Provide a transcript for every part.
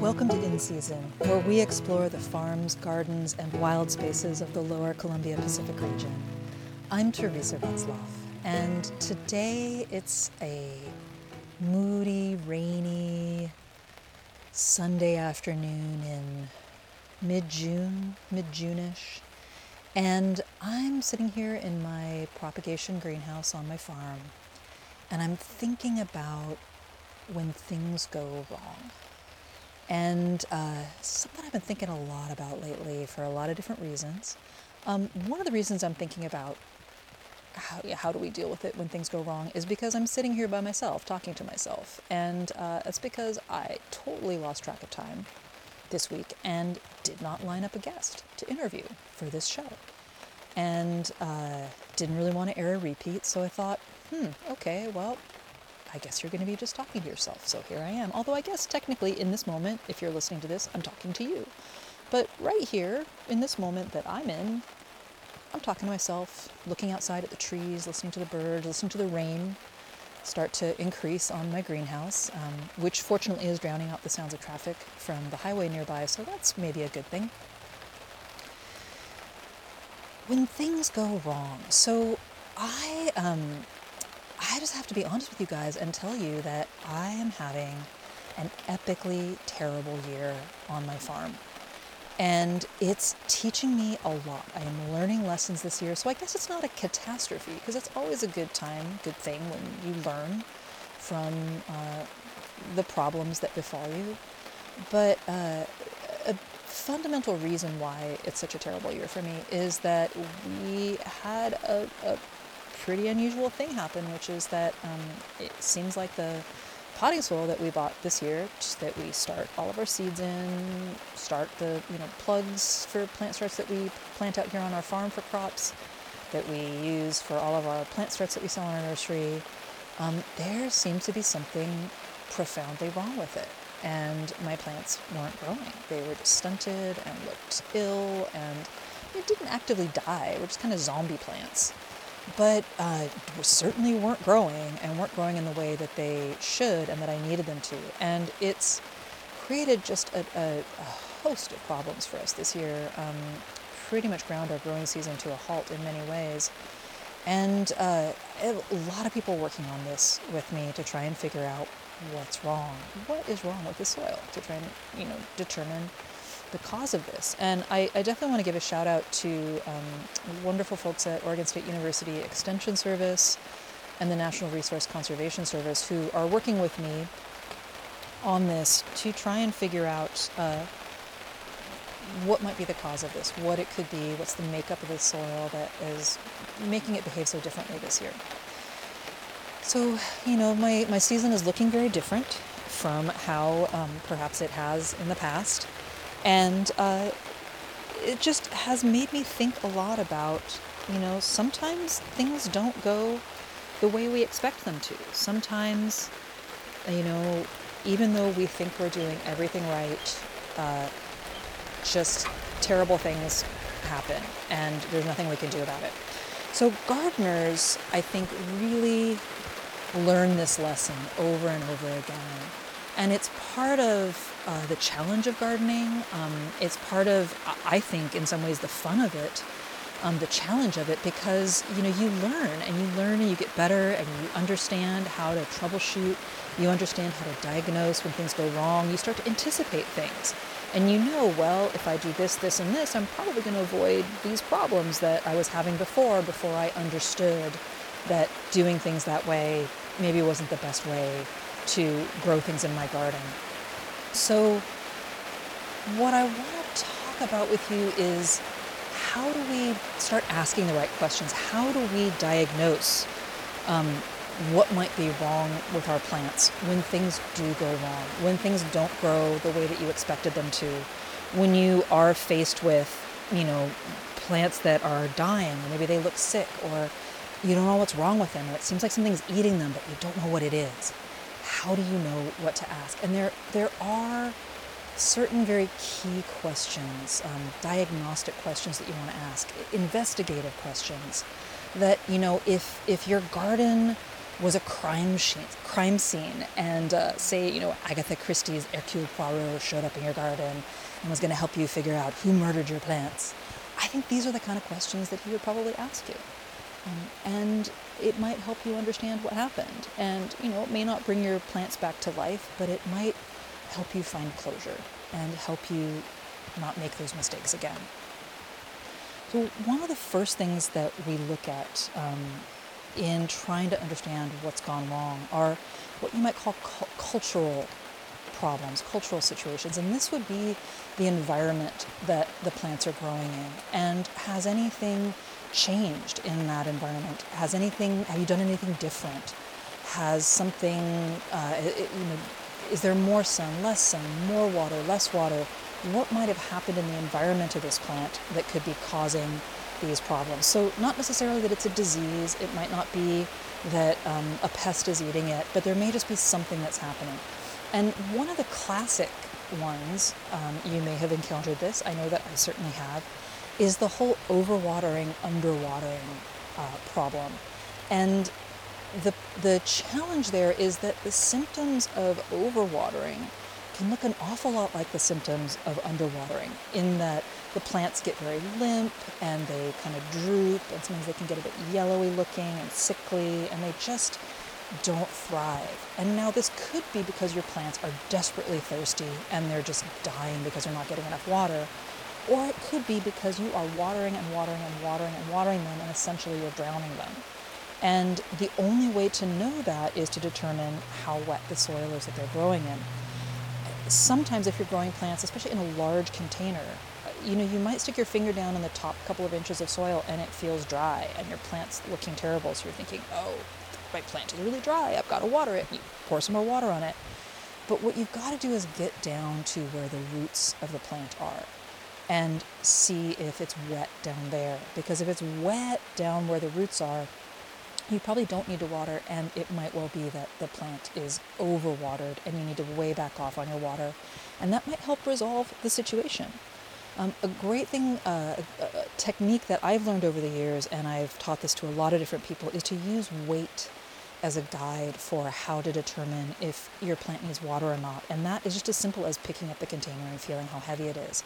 Welcome to In Season, where we explore the farms, gardens, and wild spaces of the lower Columbia Pacific region. I'm Teresa Retzlaff, and today it's a moody, rainy Sunday afternoon in mid-June, mid-June-ish, and I'm sitting here in my propagation greenhouse on my farm, and I'm thinking about when things go wrong. And something I've been thinking a lot about lately for a lot of different reasons. One of the reasons I'm thinking about how do we deal with it when things go wrong is because I'm sitting here by myself, talking to myself. And it's because I totally lost track of time this week and did not line up a guest to interview for this show. And didn't really want to air a repeat, so I thought, okay, well, I guess you're going to be just talking to yourself, so here I am. Although I guess technically in this moment, if you're listening to this, I'm talking to you. But right here, in this moment that I'm in, I'm talking to myself, looking outside at the trees, listening to the birds, listening to the rain start to increase on my greenhouse, which fortunately is drowning out the sounds of traffic from the highway nearby, so that's maybe a good thing. When things go wrong, so I just have to be honest with you guys and tell you that I am having an epically terrible year on my farm. And it's teaching me a lot. I am learning lessons this year. So I guess it's not a catastrophe, because it's always a good thing when you learn from the problems that befall you. But a fundamental reason why it's such a terrible year for me is that we had a pretty unusual thing happened, which is that it seems like the potting soil that we bought this year, that we start all of our seeds in, start the plugs for plant starts that we plant out here on our farm for crops, that we use for all of our plant starts that we sell in our nursery, there seems to be something profoundly wrong with it. And my plants weren't growing. They were just stunted and looked ill, and they didn't actively die. They were just kind of zombie plants. But certainly weren't growing in the way that they should and that I needed them to. And it's created just a host of problems for us this year, pretty much ground our growing season to a halt in many ways. And a lot of people working on this with me to try and figure out what's wrong. What is wrong with the soil, to try and determine the cause of this. And I definitely want to give a shout out to wonderful folks at Oregon State University Extension Service and the National Resource Conservation Service, who are working with me on this to try and figure out what might be the cause of this, what it could be, what's the makeup of the soil that is making it behave so differently this year. So, my season is looking very different from how perhaps it has in the past. And it just has made me think a lot about, sometimes things don't go the way we expect them to. Sometimes, even though we think we're doing everything right, just terrible things happen and there's nothing we can do about it. So gardeners, I think, really learn this lesson over and over again. And it's part of the challenge of gardening. It's part of, I think, in some ways, the fun of it, the challenge of it, because you learn and you get better, and you understand how to troubleshoot. You understand how to diagnose when things go wrong. You start to anticipate things, and well, if I do this, this, and this, I'm probably going to avoid these problems that I was having before I understood that doing things that way maybe wasn't the best way to grow things in my garden. So what I want to talk about with you is, how do we start asking the right questions? How do we diagnose what might be wrong with our plants when things do go wrong, when things don't grow the way that you expected them to, when you are faced with, plants that are dying, or maybe they look sick, or you don't know what's wrong with them, or it seems like something's eating them, but you don't know what it is. How do you know what to ask? And there are certain very key questions, diagnostic questions that you want to ask, investigative questions that, if your garden was a crime scene, and say, you know, Agatha Christie's Hercule Poirot showed up in your garden and was going to help you figure out who murdered your plants. I think these are the kind of questions that he would probably ask you. And it might help you understand what happened. And, you know, it may not bring your plants back to life, but it might help you find closure and help you not make those mistakes again. So one of the first things that we look at in trying to understand what's gone wrong are what you might call cultural problems, cultural situations. And this would be the environment that the plants are growing in. And has anything changed in that environment? Have you done anything different? Has something, is there more sun, more water, less water? What might have happened in the environment of this plant that could be causing these problems? So not necessarily that it's a disease, it might not be that a pest is eating it, but there may just be something that's happening. And one of the classic ones, you may have encountered this, I know that I certainly have, is the whole overwatering, underwatering problem. And the challenge there is that the symptoms of overwatering can look an awful lot like the symptoms of underwatering, in that the plants get very limp and they kind of droop, and sometimes they can get a bit yellowy looking and sickly, and they just don't thrive. And now this could be because your plants are desperately thirsty and they're just dying because they're not getting enough water. Or it could be because you are watering them, and essentially you're drowning them. And the only way to know that is to determine how wet the soil is that they're growing in. Sometimes if you're growing plants, especially in a large container, you know, you might stick your finger down in the top couple of inches of soil and it feels dry and your plant's looking terrible. So you're thinking, oh, my plant is really dry, I've got to water it. You pour some more water on it. But what you've got to do is get down to where the roots of the plant are and see if it's wet down there. Because if it's wet down where the roots are, you probably don't need to water, and it might well be that the plant is overwatered and you need to way back off on your water. And that might help resolve the situation. A great thing, a technique that I've learned over the years, and I've taught this to a lot of different people, is to use weight as a guide for how to determine if your plant needs water or not. And that is just as simple as picking up the container and feeling how heavy it is.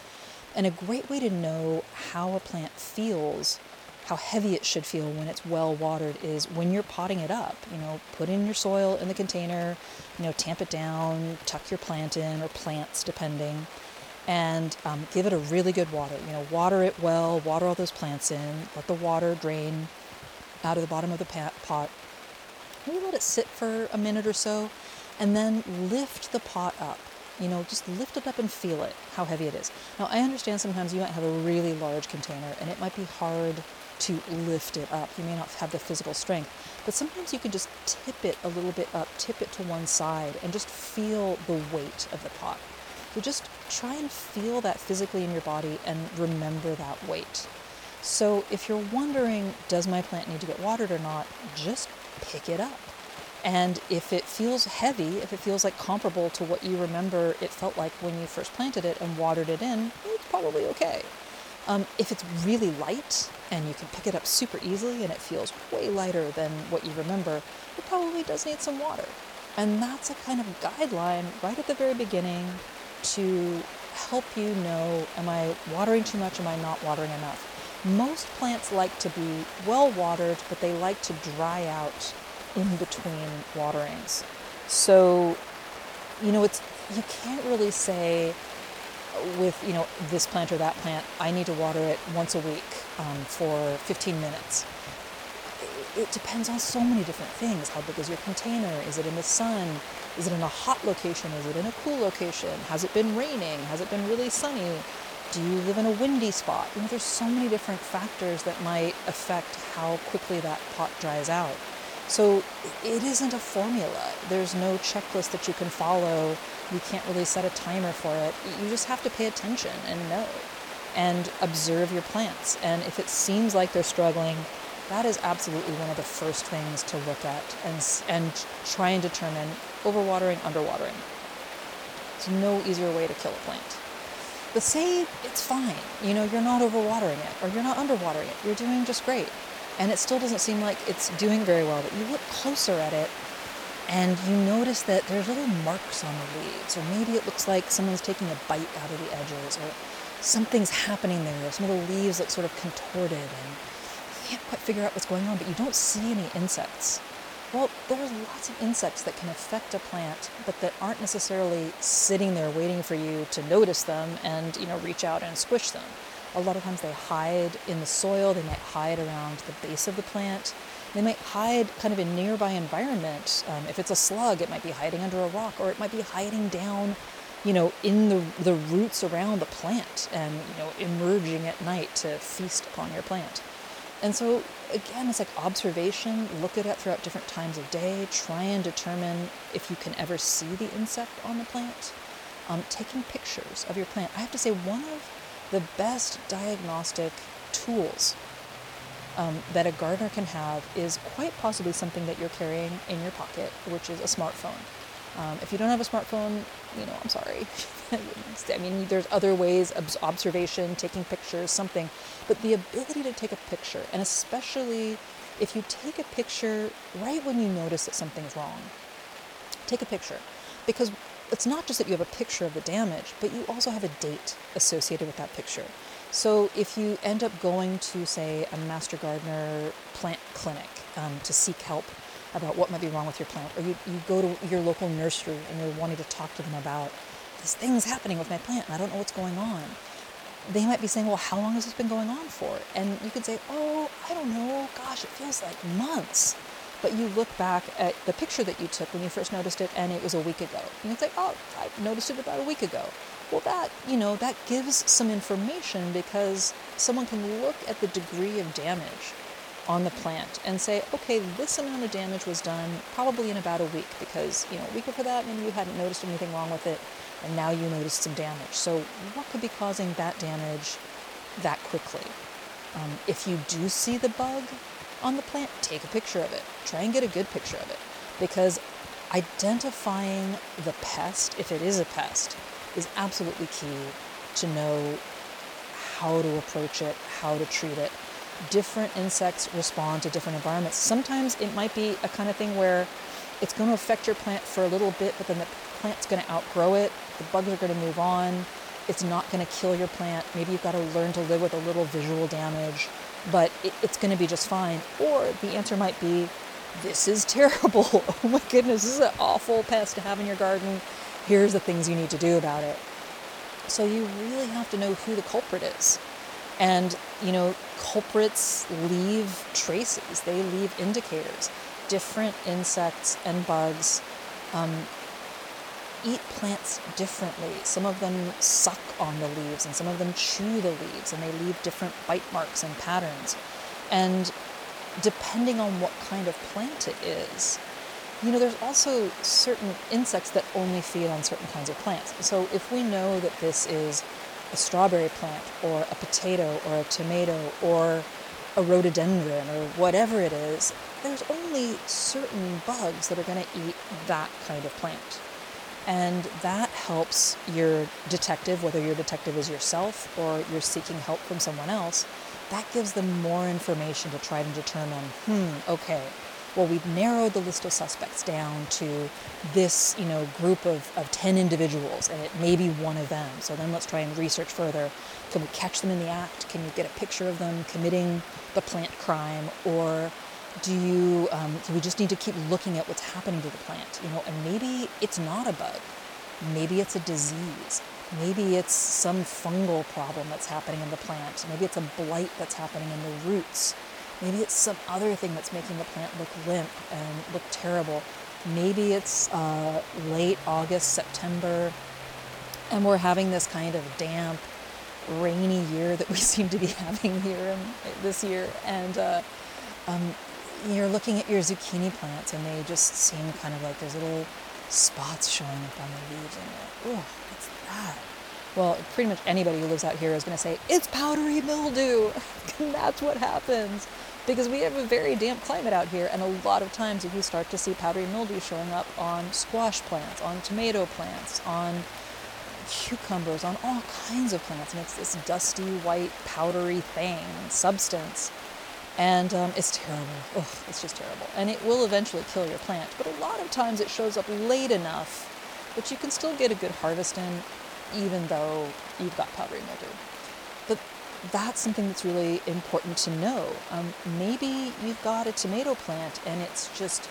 And a great way to know how a plant feels, how heavy it should feel when it's well watered, is when you're potting it up. You know, put in your soil in the container, you know, tamp it down, tuck your plant in, or plants depending, and give it a really good water. You know, water it well, water all those plants in, let the water drain out of the bottom of the pot. Maybe let it sit for a minute or so, and then lift the pot up. You know, just lift it up and feel it, how heavy it is. Now, I understand sometimes you might have a really large container and it might be hard to lift it up. You may not have the physical strength, but sometimes you can just tip it a little bit up, tip it to one side, and just feel the weight of the pot. So just try and feel that physically in your body and remember that weight. So if you're wondering, does my plant need to get watered or not, just pick it up. And if it feels heavy, if it feels like comparable to what you remember it felt like when you first planted it and watered it in, it's probably okay. If it's really light and you can pick it up super easily and it feels way lighter than what you remember, it probably does need some water. And that's a kind of guideline right at the very beginning to help you know, am I watering too much? Am I not watering enough? Most plants like to be well watered, but they like to dry out in between waterings. So, you know, you can't really say with, you know, this plant or that plant, I need to water it once a week for 15 minutes. It depends on so many different things. How big is your container? Is it in the sun? Is it in a hot location? Is it in a cool location? Has it been raining? Has it been really sunny? Do you live in a windy spot? You know, there's so many different factors that might affect how quickly that pot dries out. So it isn't a formula. There's no checklist that you can follow. You can't really set a timer for it. You just have to pay attention and know and observe your plants. And if it seems like they're struggling, that is absolutely one of the first things to look at and try and determine overwatering, underwatering. There's no easier way to kill a plant. But say it's fine. You know, you're not overwatering it or you're not underwatering it. You're doing just great. and it still doesn't seem like it's doing very well, but you look closer at it and you notice that there's little marks on the leaves, or maybe it looks like someone's taking a bite out of the edges, or something's happening there. Some of the leaves look sort of contorted and you can't quite figure out what's going on, but you don't see any insects. Well, there's lots of insects that can affect a plant, but that aren't necessarily sitting there waiting for you to notice them and, you know, reach out and squish them. A lot of times they hide in the soil, they might hide around the base of the plant, they might hide kind of in nearby environment. If it's a slug, it might be hiding under a rock, or it might be hiding down, you know, in the roots around the plant and, you know, emerging at night to feast upon your plant. And so, again, it's like observation, look at it throughout different times of day, try and determine if you can ever see the insect on the plant. Taking pictures of your plant. I have to say, one of the best diagnostic tools that a gardener can have is quite possibly something that you're carrying in your pocket, which is a smartphone. If you don't have a smartphone, you know, I'm sorry. I mean, there's other ways, observation, taking pictures, something. But the ability to take a picture, and especially if you take a picture right when you notice that something's wrong, take a picture. Because it's not just that you have a picture of the damage, but you also have a date associated with that picture. So if you end up going to, say, a Master Gardener plant clinic to seek help about what might be wrong with your plant, or you go to your local nursery and you're wanting to talk to them about, this thing's happening with my plant and I don't know what's going on. They might be saying, well, how long has this been going on for? And you could say, oh, I don't know, gosh, it feels like months. But you look back at the picture that you took when you first noticed it and it was a week ago. And it's like, oh, I noticed it about a week ago. Well, that, you know, that gives some information because someone can look at the degree of damage on the plant and say, okay, this amount of damage was done probably in about a week because, you know, a week before that, maybe you hadn't noticed anything wrong with it, and now you noticed some damage. So what could be causing that damage that quickly? If you do see the bug on the plant, take a picture of it. Try and get a good picture of it, because identifying the pest, if it is a pest, is absolutely key to know how to approach it, how to treat it. Different insects respond to different environments. Sometimes it might be a kind of thing where it's going to affect your plant for a little bit, but then the plant's going to outgrow it. The bugs are going to move on. It's not going to kill your plant. Maybe you've got to learn to live with a little visual damage, but it's going to be just fine. Or the answer might be, this is terrible. Oh my goodness, this is an awful pest to have in your garden. Here's the things you need to do about it. So you really have to know who the culprit is. And, you know, culprits leave traces, they leave indicators. Different insects and bugs eat plants differently. Some of them suck on the leaves and some of them chew the leaves, and they leave different bite marks and patterns. And depending on what kind of plant it is, you know, there's also certain insects that only feed on certain kinds of plants. So if we know that this is a strawberry plant or a potato or a tomato or a rhododendron or whatever it is, there's only certain bugs that are going to eat that kind of plant. And that helps your detective, whether your detective is yourself or you're seeking help from someone else, that gives them more information to try to determine, okay, well, we've narrowed the list of suspects down to this, you know, group of 10 individuals, and it may be one of them. So then let's try and research further. Can we catch them in the act? Can you get a picture of them committing the plant crime? Or do we just need to keep looking at what's happening to the plant? You know, and maybe it's not a bug. Maybe it's a disease. Maybe it's some fungal problem that's happening in the plant. Maybe it's a blight that's happening in the roots. Maybe it's some other thing that's making the plant look limp and look terrible. Maybe it's late August, September, and we're having this kind of damp, rainy year that we seem to be having here this year. And you're looking at your zucchini plants and they just seem kind of like there's little spots showing up on the leaves and you're like, oh, what's that? Well, pretty much anybody who lives out here is going to say, it's powdery mildew. That's what happens. Because we have a very damp climate out here, and a lot of times you start to see powdery mildew showing up on squash plants, on tomato plants, on cucumbers, on all kinds of plants. And it's this dusty, white, powdery thing, substance. And it's terrible. Oh, it's just terrible. And it will eventually kill your plant. But a lot of times it shows up late enough that you can still get a good harvest in, even though you've got powdery mildew. But that's something that's really important to know. Maybe you've got a tomato plant and it's just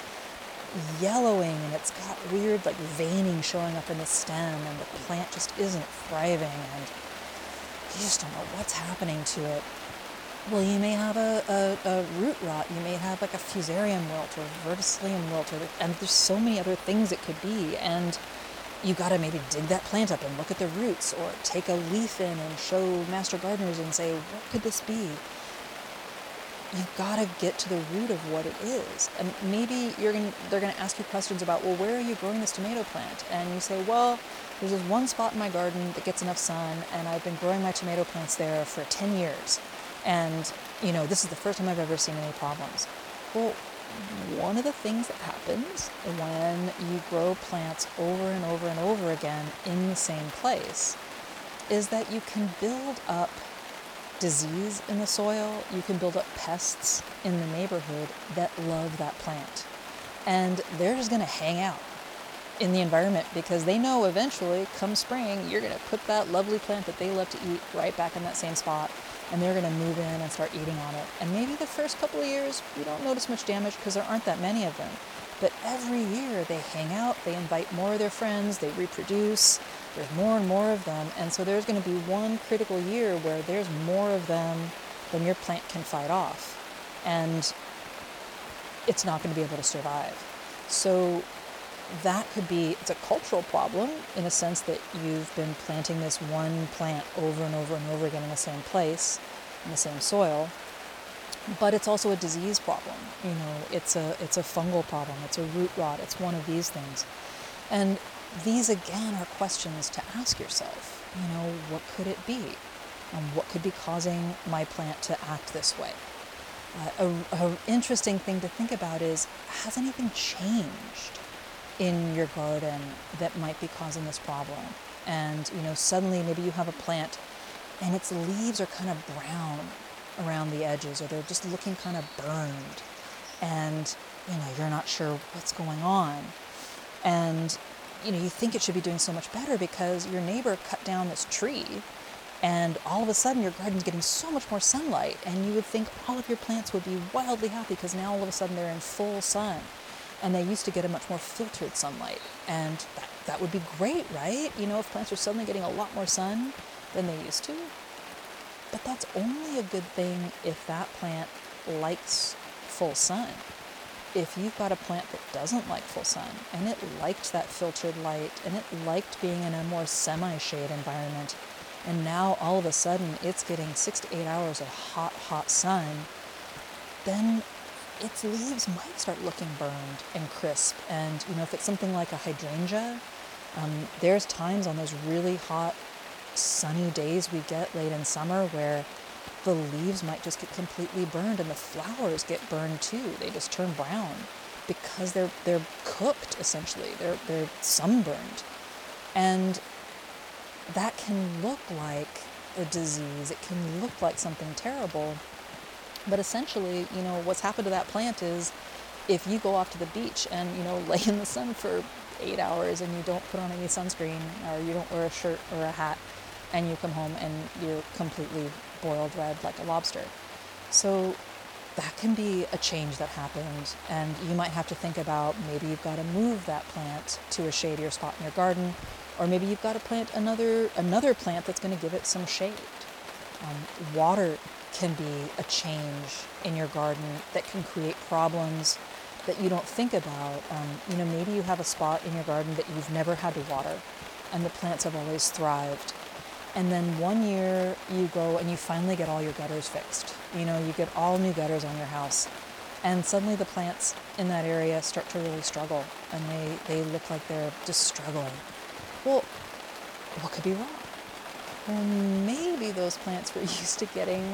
yellowing and it's got weird like veining showing up in the stem and the plant just isn't thriving and you just don't know what's happening to it. Well, you may have a root rot, you may have like a fusarium wilt or a verticillium wilt, and there's so many other things it could be, and you got to maybe dig that plant up and look at the roots, or take a leaf in and show master gardeners and say, what could this be? You've got to get to the root of what it is. And maybe they're going to ask you questions about, well, where are you growing this tomato plant? And you say, well, there's this one spot in my garden that gets enough sun, and I've been growing my tomato plants there for 10 years. And, you know, this is the first time I've ever seen any problems. Well, one of the things that happens when you grow plants over and over and over again in the same place is that you can build up disease in the soil, you can build up pests in the neighborhood that love that plant. And they're just going to hang out in the environment because they know eventually, come spring, you're going to put that lovely plant that they love to eat right back in that same spot. And they're going to move in and start eating on it. And maybe the first couple of years, you don't notice much damage because there aren't that many of them. But every year they hang out, they invite more of their friends, they reproduce, there's more and more of them. And so there's going to be one critical year where there's more of them than your plant can fight off. And it's not going to be able to survive. So that could be, it's a cultural problem in a sense that you've been planting this one plant over and over and over again in the same place, in the same soil, but it's also a disease problem. You know, it's a fungal problem, it's a root rot, it's one of these things. And these again are questions to ask yourself. You know, what could it be? What could be causing my plant to act this way? A interesting thing to think about is, has anything changed in your garden that might be causing this problem? And, you know, suddenly maybe you have a plant and its leaves are kind of brown around the edges, or they're just looking kind of burned, and, you know, you're not sure what's going on. And, you know, you think it should be doing so much better because your neighbor cut down this tree, and all of a sudden your garden's getting so much more sunlight, and you would think all of your plants would be wildly happy because now all of a sudden they're in full sun. And they used to get a much more filtered sunlight. And that would be great, right? You know, if plants are suddenly getting a lot more sun than they used to. But that's only a good thing if that plant likes full sun. If you've got a plant that doesn't like full sun, and it liked that filtered light, and it liked being in a more semi-shade environment, and now all of a sudden it's getting 6 to 8 hours of hot, hot sun, then its leaves might start looking burned and crisp. And, you know, if it's something like a hydrangea, there's times on those really hot, sunny days we get late in summer where the leaves might just get completely burned, and the flowers get burned too. They just turn brown because they're cooked, essentially. They're sunburned. And that can look like a disease. It can look like something terrible. But essentially, you know, what's happened to that plant is, if you go off to the beach and, you know, lay in the sun for 8 hours and you don't put on any sunscreen, or you don't wear a shirt or a hat, and you come home and you're completely boiled red like a lobster. So that can be a change that happened, and you might have to think about, maybe you've got to move that plant to a shadier spot in your garden, or maybe you've got to plant another plant that's going to give it some shade. Water can be a change in your garden that can create problems that you don't think about. You know, maybe you have a spot in your garden that you've never had to water, and the plants have always thrived. And then one year you go and you finally get all your gutters fixed. You know, you get all new gutters on your house, and suddenly the plants in that area start to really struggle, and they look like they're just struggling. Well, what could be wrong? Well, maybe those plants were used to getting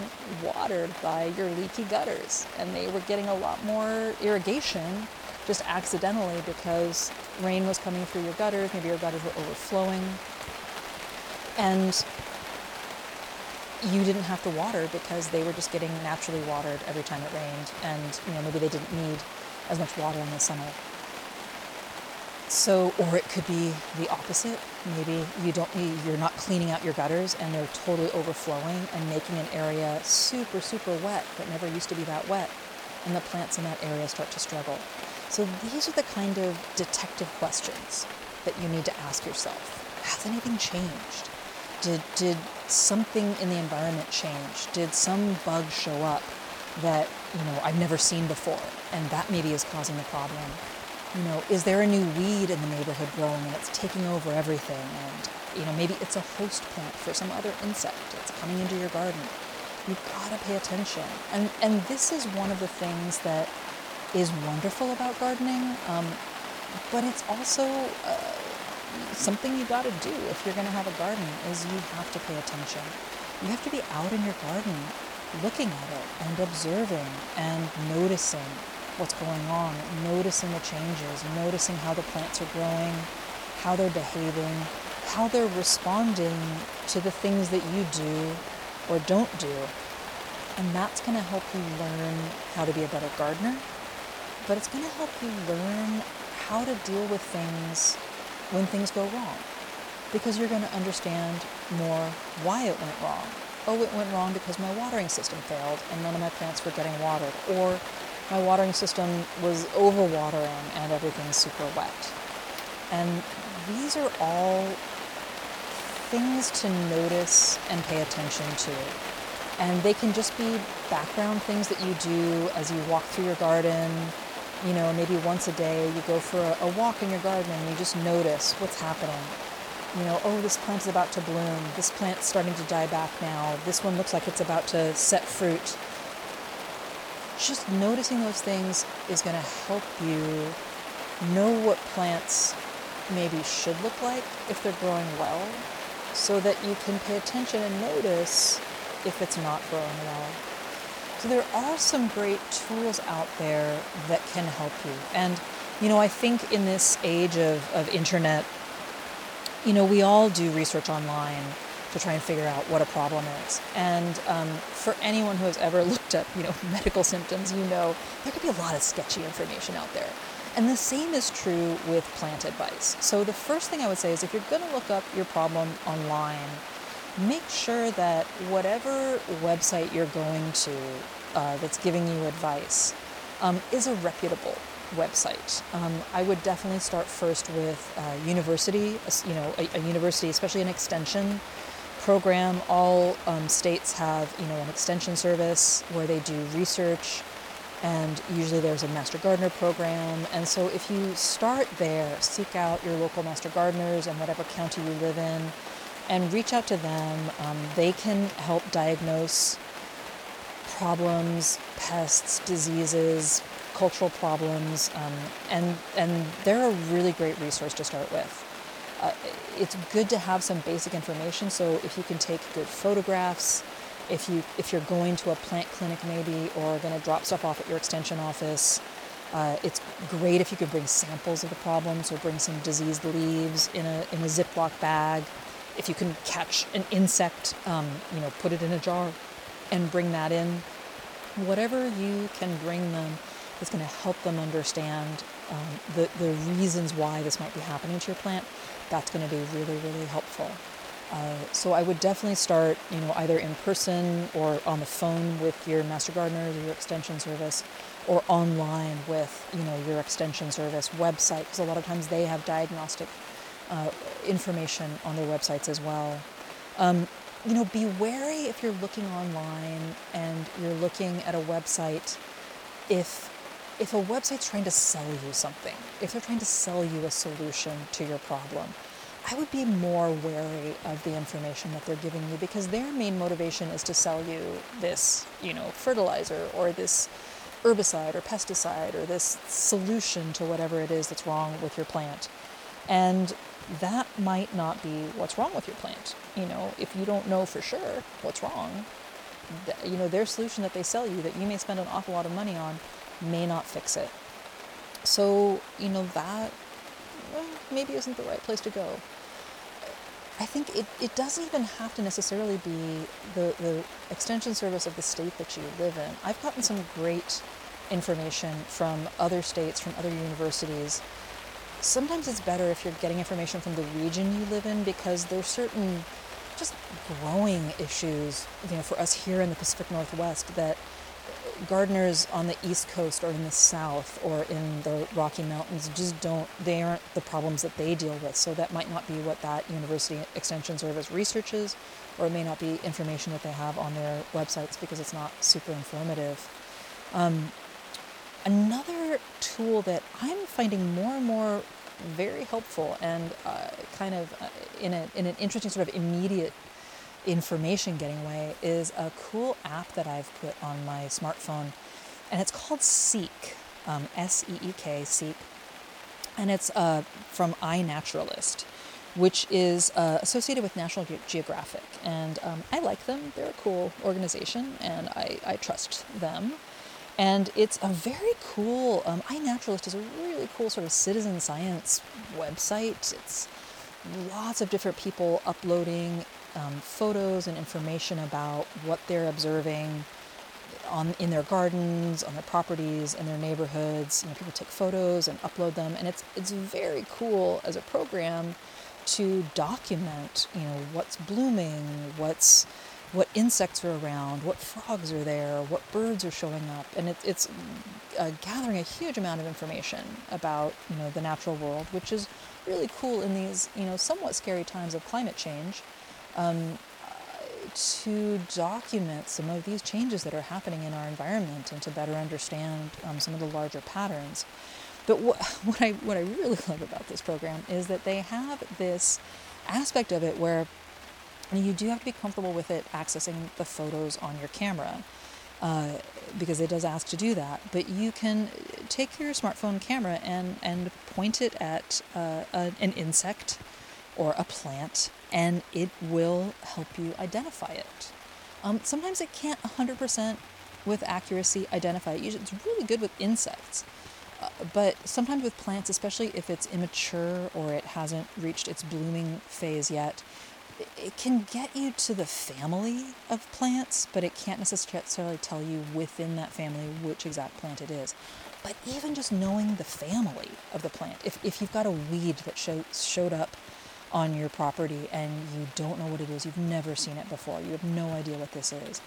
watered by your leaky gutters, and they were getting a lot more irrigation just accidentally because rain was coming through your gutters. Maybe your gutters were overflowing. And you didn't have to water because they were just getting naturally watered every time it rained, and maybe they didn't need as much water in the summer. So, or it could be the opposite. Maybe you're not cleaning out your gutters and they're totally overflowing and making an area super, super wet that never used to be that wet, and the plants in that area start to struggle. So these are the kind of detective questions that you need to ask yourself. Has anything changed? Did something in the environment change? Did some bug show up that I've never seen before, and that maybe is causing the problem? Is there a new weed in the neighborhood growing and it's taking over everything? And maybe it's a host plant for some other insect that's coming into your garden. You've got to pay attention. And this is one of the things that is wonderful about gardening, but it's also something you got to do if you're going to have a garden, is you have to pay attention. You have to be out in your garden looking at it and observing and noticing what's going on, noticing the changes, noticing how the plants are growing, how they're behaving, how they're responding to the things that you do or don't do. And that's going to help you learn how to be a better gardener, but it's going to help you learn how to deal with things when things go wrong, because you're going to understand more why it went wrong. Oh, it went wrong because my watering system failed and none of my plants were getting watered, or my watering system was overwatering and everything's super wet. And these are all things to notice and pay attention to. And they can just be background things that you do as you walk through your garden. Maybe once a day you go for a walk in your garden and you just notice what's happening. Oh, this plant is about to bloom. This plant's starting to die back now. This one looks like it's about to set fruit. Just noticing those things is going to help you know what plants maybe should look like if they're growing well, so that you can pay attention and notice if it's not growing well. So there are some great tools out there that can help you. And, I think in this age of internet, we all do research online to try and figure out what a problem is. And for anyone who has ever looked up, medical symptoms, there could be a lot of sketchy information out there. And the same is true with plant advice. So the first thing I would say is, if you're going to look up your problem online, make sure that whatever website you're going to that's giving you advice is a reputable website. I would definitely start first with university, a university, especially an extension program. All states have, an extension service where they do research, and usually there's a master gardener program. And so if you start there, seek out your local master gardeners in whatever county you live in and reach out to them. They can help diagnose problems, pests, diseases, cultural problems, and they're a really great resource to start with. It's good to have some basic information, so if you can take good photographs, if you're going to a plant clinic maybe, or going to drop stuff off at your extension office, it's great if you could bring samples of the problem. So bring some diseased leaves in a Ziploc bag. If you can catch an insect, put it in a jar and bring that in. Whatever you can bring them is going to help them understand the reasons why this might be happening to your plant. That's going to be really, really helpful. So I would definitely start, either in person or on the phone with your master gardeners or your extension service, or online with, your extension service website, because a lot of times they have diagnostic information on their websites as well. Be wary if you're looking online and you're looking at a website. If a website's trying to sell you something, if they're trying to sell you a solution to your problem, I would be more wary of the information that they're giving you, because their main motivation is to sell you this, fertilizer or this herbicide or pesticide or this solution to whatever it is that's wrong with your plant. And that might not be what's wrong with your plant. If you don't know for sure what's wrong, their solution that they sell you that you may spend an awful lot of money on may not fix it. So, that maybe isn't the right place to go. I think it doesn't even have to necessarily be the extension service of the state that you live in. I've gotten some great information from other states, from other universities. Sometimes it's better if you're getting information from the region you live in, because there's certain just growing issues, you know, for us here in the Pacific Northwest that gardeners on the East Coast or in the South or in the Rocky Mountains just they aren't the problems that they deal with. So that might not be what that University Extension Service researches, or it may not be information that they have on their websites because it's not super informative. Another tool that I'm finding more and more very helpful and kind of in an interesting sort of immediate information getting way is a cool app that I've put on my smartphone, and it's called SEEK, S-E-E-K, SEEK, and it's from iNaturalist, which is associated with National Geographic, and I like them. They're a cool organization, and I trust them. And it's a very cool, iNaturalist is a really cool sort of citizen science website. It's lots of different people uploading photos and information about what they're observing in their gardens, on their properties, in their neighborhoods. You know, people take photos and upload them, and it's very cool as a program to document, you know, what's blooming, what insects are around, what frogs are there, what birds are showing up, and it's gathering a huge amount of information about, you know, the natural world, which is really cool in these, you know, somewhat scary times of climate change, to document some of these changes that are happening in our environment and to better understand some of the larger patterns. But what I really love about this program is that they have this aspect of it where, and you do have to be comfortable with it accessing the photos on your camera, because it does ask to do that. But you can take your smartphone camera and point it at an insect or a plant, and it will help you identify it. Sometimes it can't 100% with accuracy identify it. Usually it's really good with insects. But sometimes with plants, especially if it's immature or it hasn't reached its blooming phase yet, it can get you to the family of plants, but it can't necessarily tell you within that family which exact plant it is. But even just knowing the family of the plant, if you've got a weed that showed up on your property and you don't know what it is, you've never seen it before, you have no idea what this is,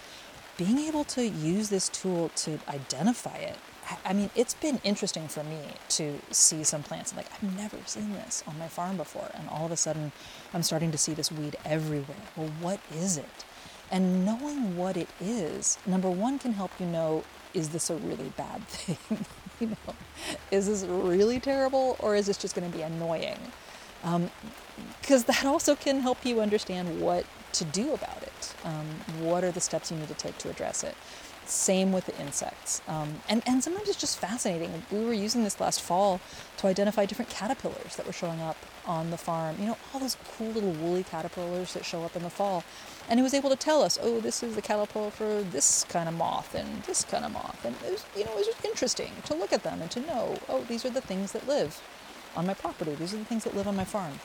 being able to use this tool to identify it, I mean, it's been interesting for me to see some plants. I'm like, I've never seen this on my farm before. And all of a sudden, I'm starting to see this weed everywhere. Well, what is it? And knowing what it is, number one, can help you know, is this a really bad thing? You know, is this really terrible, or is this just going to be annoying? Because that also can help you understand what to do about it. What are the steps you need to take to address it? Same with the insects. And sometimes it's just fascinating. We were using this last fall to identify different caterpillars that were showing up on the farm. You know, all those cool little woolly caterpillars that show up in the fall. And it was able to tell us, oh, this is the caterpillar for this kind of moth and this kind of moth. And it was, you know, it was just interesting to look at them and to know, oh, these are the things that live on my property. These are the things that live on my farm.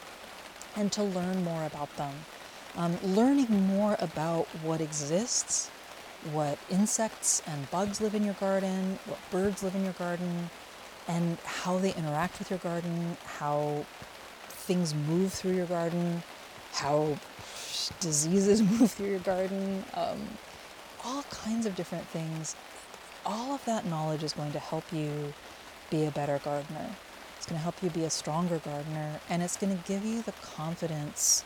And to learn more about them. Learning more about what exists, what insects and bugs live in your garden, what birds live in your garden, and how they interact with your garden, how things move through your garden, how diseases move through your garden, all kinds of different things. All of that knowledge is going to help you be a better gardener. It's going to help you be a stronger gardener, and it's going to give you the confidence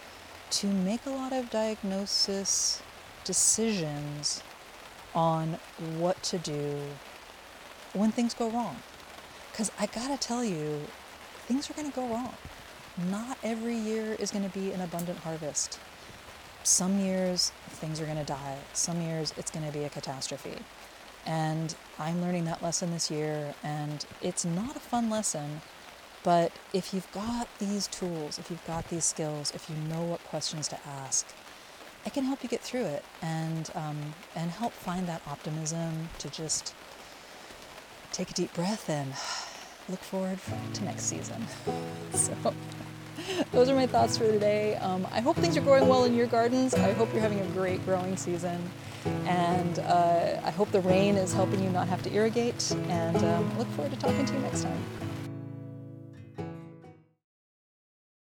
to make a lot of diagnosis decisions on what to do when things go wrong. Because I gotta tell you, things are gonna go wrong. Not every year is gonna be an abundant harvest. Some years things are gonna die. Some years it's gonna be a catastrophe. And I'm learning that lesson this year, and it's not a fun lesson, but if you've got these tools, if you've got these skills, if you know what questions to ask, I can help you get through it and help find that optimism to just take a deep breath and look forward to next season. So Those are my thoughts for today. I hope things are growing well in your gardens. I hope you're having a great growing season. And I hope the rain is helping you not have to irrigate. And I look forward to talking to you next time.